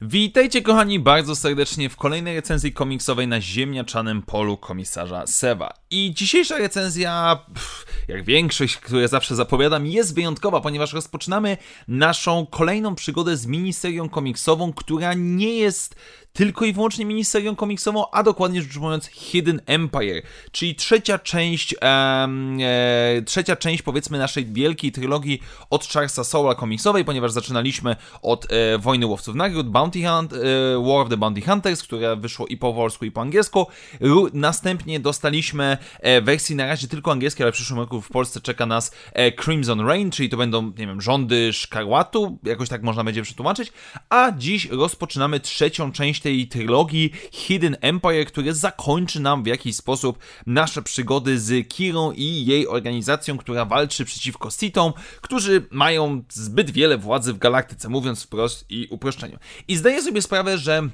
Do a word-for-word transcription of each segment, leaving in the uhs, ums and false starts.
Witajcie kochani bardzo serdecznie w kolejnej recenzji komiksowej na ziemniaczanym polu komisarza Seva. I dzisiejsza recenzja, pff, jak większość, które zawsze zapowiadam, jest wyjątkowa, ponieważ rozpoczynamy naszą kolejną przygodę z miniserią komiksową, która nie jest tylko i wyłącznie miniserią komiksową, a dokładnie rzecz ujmując Hidden Empire, czyli trzecia część, um, e, trzecia część powiedzmy naszej wielkiej trylogii od Charlesa Soule'a komiksowej, ponieważ zaczynaliśmy od e, Wojny Łowców Nagród, Bounty Hunt, e, War of the Bounty Hunters, które wyszło i po polsku i po angielsku. Ru- następnie dostaliśmy e, wersji na razie tylko angielskiej, ale w przyszłym roku w Polsce czeka nas e, Crimson Reign, czyli to będą, nie wiem, rządy szkarłatu, jakoś tak można będzie przetłumaczyć, a dziś rozpoczynamy trzecią część tej trylogii Hidden Empire, które zakończy nam w jakiś sposób nasze przygody z Qirą i jej organizacją, która walczy przeciwko Sithom, którzy mają zbyt wiele władzy w galaktyce, mówiąc wprost i uproszczeniu. I zdaję sobie sprawę, że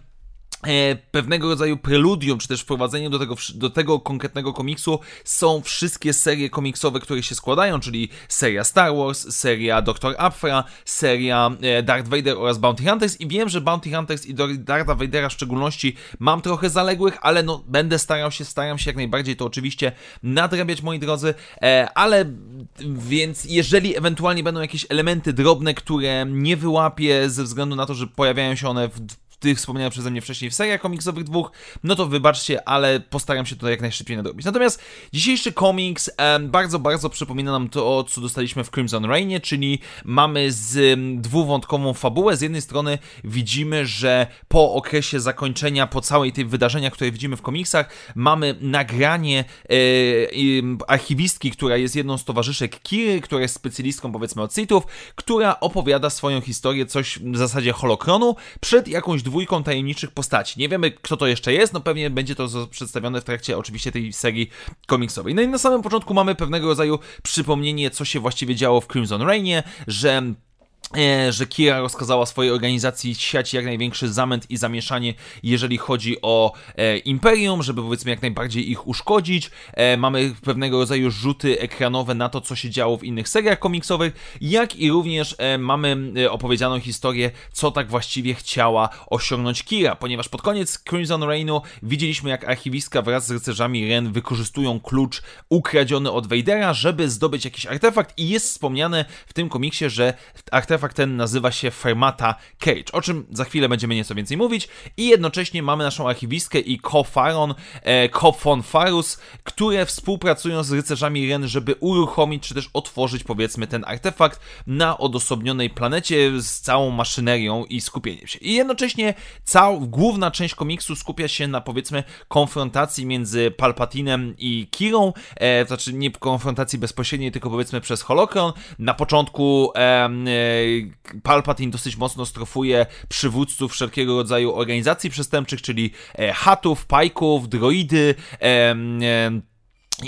pewnego rodzaju preludium, czy też wprowadzeniem do tego, do tego konkretnego komiksu są wszystkie serie komiksowe, które się składają, czyli seria Star Wars, seria doktor Afra, seria Darth Vader oraz Bounty Hunters. I wiem, że Bounty Hunters i Dartha Vadera w szczególności mam trochę zaległych, ale no będę starał się, staram się jak najbardziej to oczywiście nadrabiać, moi drodzy, ale więc jeżeli ewentualnie będą jakieś elementy drobne, które nie wyłapię ze względu na to, że pojawiają się one w tych wspomnianych przeze mnie wcześniej w seriach komiksowych dwóch, no to wybaczcie, ale postaram się to jak najszybciej nadrobić. Natomiast dzisiejszy komiks em, bardzo, bardzo przypomina nam to, co dostaliśmy w Crimson Reignie, czyli mamy z dwuwątkową fabułę. Z jednej strony widzimy, że po okresie zakończenia, po całej tych wydarzeniach, które widzimy w komiksach, mamy nagranie e, e, archiwistki, która jest jedną z towarzyszek Qiry, która jest specjalistką powiedzmy od Sithów, która opowiada swoją historię, coś w zasadzie Holokronu, przed jakąś dwójką tajemniczych postaci. Nie wiemy, kto to jeszcze jest, no pewnie będzie to przedstawione w trakcie oczywiście tej serii komiksowej. No i na samym początku mamy pewnego rodzaju przypomnienie, co się właściwie działo w Crimson Reignie, że że Qi'ra rozkazała swojej organizacji siać jak największy zamęt i zamieszanie, jeżeli chodzi o e, Imperium, żeby powiedzmy jak najbardziej ich uszkodzić. E, mamy pewnego rodzaju rzuty ekranowe na to, co się działo w innych seriach komiksowych, jak i również e, mamy e, opowiedzianą historię, co tak właściwie chciała osiągnąć Qi'ra, ponieważ pod koniec Crimson Reignu widzieliśmy, jak archiwistka wraz z rycerzami Ren wykorzystują klucz ukradziony od Vadera, żeby zdobyć jakiś artefakt, i jest wspomniane w tym komiksie, że artefakt Fakt ten nazywa się Fermata Cage, o czym za chwilę będziemy nieco więcej mówić, i jednocześnie mamy naszą archiwistkę i Kofaron, e, Kofon Farus, które współpracują z rycerzami Ren, żeby uruchomić, czy też otworzyć powiedzmy ten artefakt na odosobnionej planecie z całą maszynerią i skupieniem się. I jednocześnie cała główna część komiksu skupia się na powiedzmy konfrontacji między Palpatinem i Qirą, e, to znaczy nie konfrontacji bezpośredniej, tylko powiedzmy przez Holokron. Na początku e, e, Palpatine dosyć mocno strofuje przywódców wszelkiego rodzaju organizacji przestępczych, czyli hatów, pajków, droidy, em, em,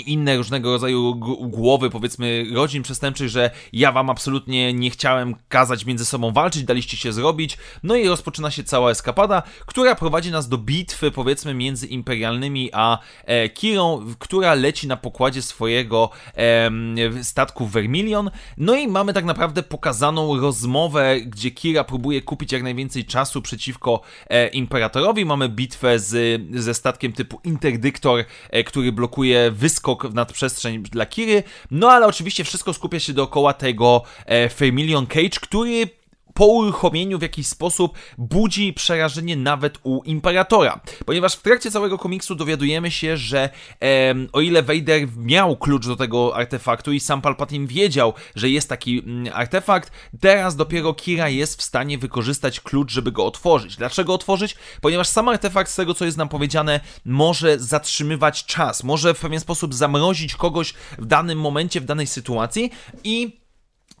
inne różnego rodzaju głowy, powiedzmy, rodzin przestępczych, że ja wam absolutnie nie chciałem kazać między sobą walczyć, daliście się zrobić. No i rozpoczyna się cała eskapada, która prowadzi nas do bitwy, powiedzmy, między imperialnymi a e, Qirą, która leci na pokładzie swojego e, statku Vermilion. No i mamy tak naprawdę pokazaną rozmowę, gdzie Qira próbuje kupić jak najwięcej czasu przeciwko e, imperatorowi. Mamy bitwę z, ze statkiem typu Interdyktor, e, który blokuje wyskok w nadprzestrzeń dla Qiry. No ale oczywiście wszystko skupia się dookoła tego e, Familion Cage, który po uruchomieniu w jakiś sposób budzi przerażenie nawet u Imperatora. Ponieważ w trakcie całego komiksu dowiadujemy się, że e, o ile Vader miał klucz do tego artefaktu i sam Palpatine wiedział, że jest taki m, artefakt, teraz dopiero Qi'ra jest w stanie wykorzystać klucz, żeby go otworzyć. Dlaczego otworzyć? Ponieważ sam artefakt, z tego co jest nam powiedziane, może zatrzymywać czas, może w pewien sposób zamrozić kogoś w danym momencie, w danej sytuacji, i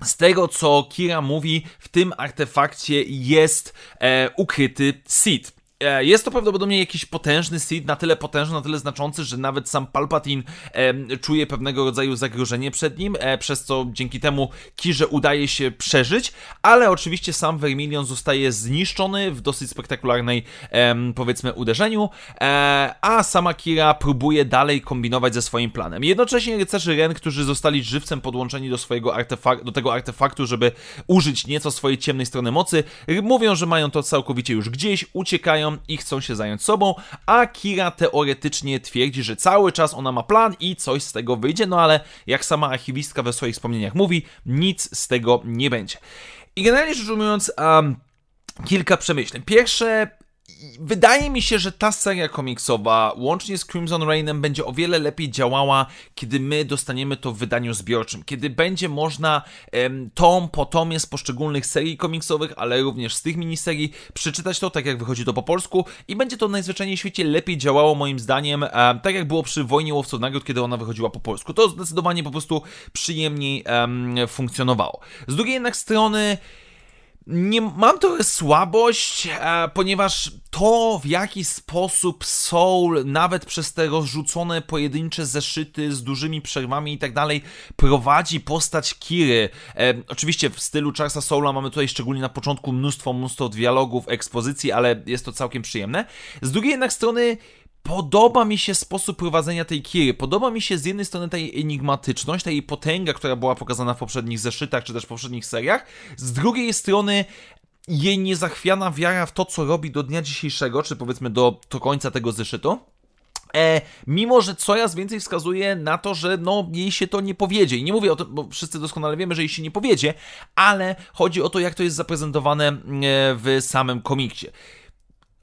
z tego, co Qi'ra mówi, w tym artefakcie jest e, ukryty Sith. Jest to prawdopodobnie jakiś potężny Sith, na tyle potężny, na tyle znaczący, że nawet sam Palpatine e, czuje pewnego rodzaju zagrożenie przed nim, e, przez co dzięki temu Qirze udaje się przeżyć, ale oczywiście sam Vermilion zostaje zniszczony w dosyć spektakularnej, e, powiedzmy, uderzeniu, e, a sama Qi'ra próbuje dalej kombinować ze swoim planem. Jednocześnie rycerze Ren, którzy zostali żywcem podłączeni do swojego artefaktu, do tego artefaktu, żeby użyć nieco swojej ciemnej strony mocy, mówią, że mają to całkowicie już gdzieś, uciekają i chcą się zająć sobą, a Qi'ra teoretycznie twierdzi, że cały czas ona ma plan i coś z tego wyjdzie, no ale jak sama archiwistka we swoich wspomnieniach mówi, nic z tego nie będzie. I generalnie rzecz ujmując, um, kilka przemyśleń. Pierwsze, wydaje mi się, że ta seria komiksowa łącznie z Crimson Reignem będzie o wiele lepiej działała, kiedy my dostaniemy to w wydaniu zbiorczym, kiedy będzie można em, tom po tomie z poszczególnych serii komiksowych, ale również z tych miniserii przeczytać to, tak jak wychodzi to po polsku, i będzie to najzwyczajniej w świecie lepiej działało moim zdaniem, e, tak jak było przy Wojnie Łowców Nagród, kiedy ona wychodziła po polsku. To zdecydowanie po prostu przyjemniej em, funkcjonowało. Z drugiej jednak strony Nie, mam trochę słabość, e, ponieważ to, w jaki sposób Soule, nawet przez te rozrzucone pojedyncze zeszyty z dużymi przerwami i tak dalej, prowadzi postać Qi'ry. E, oczywiście w stylu Charlesa Soule'a mamy tutaj szczególnie na początku mnóstwo, mnóstwo dialogów, ekspozycji, ale jest to całkiem przyjemne. Z drugiej jednak strony podoba mi się sposób prowadzenia tej Qi'ry. Podoba mi się z jednej strony ta jej enigmatyczność, ta jej potęga, która była pokazana w poprzednich zeszytach, czy też w poprzednich seriach. Z drugiej strony jej niezachwiana wiara w to, co robi do dnia dzisiejszego, czy powiedzmy do, do końca tego zeszytu. E, mimo, że coraz więcej wskazuje na to, że no, jej się to nie powiedzie. I nie mówię o tym, bo wszyscy doskonale wiemy, że jej się nie powiedzie, ale chodzi o to, jak to jest zaprezentowane e, w samym komiksie.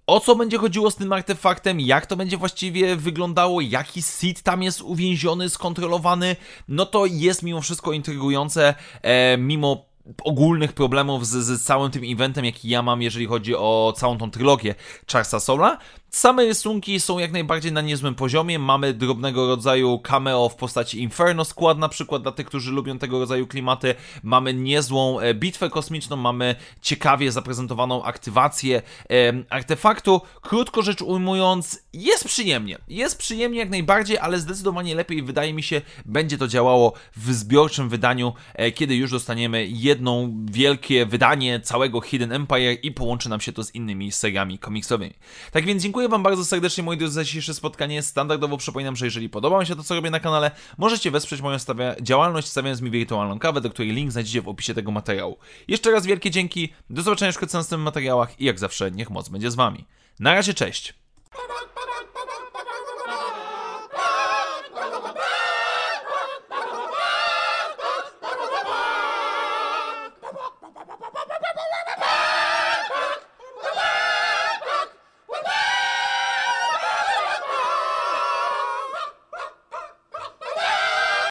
O co będzie chodziło z tym artefaktem, jak to będzie właściwie wyglądało, jaki Sith tam jest uwięziony, skontrolowany, no to jest mimo wszystko intrygujące, e, mimo ogólnych problemów z, z całym tym eventem, jaki ja mam, jeżeli chodzi o całą tą trylogię Charlesa Soule'a. Same rysunki są jak najbardziej na niezłym poziomie, mamy drobnego rodzaju cameo w postaci Inferno Squad na przykład dla tych, którzy lubią tego rodzaju klimaty, mamy niezłą e, bitwę kosmiczną, mamy ciekawie zaprezentowaną aktywację e, artefaktu. Krótko rzecz ujmując, jest przyjemnie, jest przyjemnie jak najbardziej, ale zdecydowanie lepiej, wydaje mi się, będzie to działało w zbiorczym wydaniu, e, kiedy już dostaniemy jedno wielkie wydanie całego Hidden Empire i połączy nam się to z innymi seriami komiksowymi. Tak więc dziękuję Dziękuję Wam bardzo serdecznie, moi drodzy, za dzisiejsze spotkanie. Standardowo przypominam, że jeżeli podoba Wam się to, co robię na kanale, możecie wesprzeć moją stawia- działalność, stawiając mi wirtualną kawę, do której link znajdziecie w opisie tego materiału. Jeszcze raz wielkie dzięki, do zobaczenia wkrótce na następnych materiałach i jak zawsze niech moc będzie z Wami. Na razie, cześć!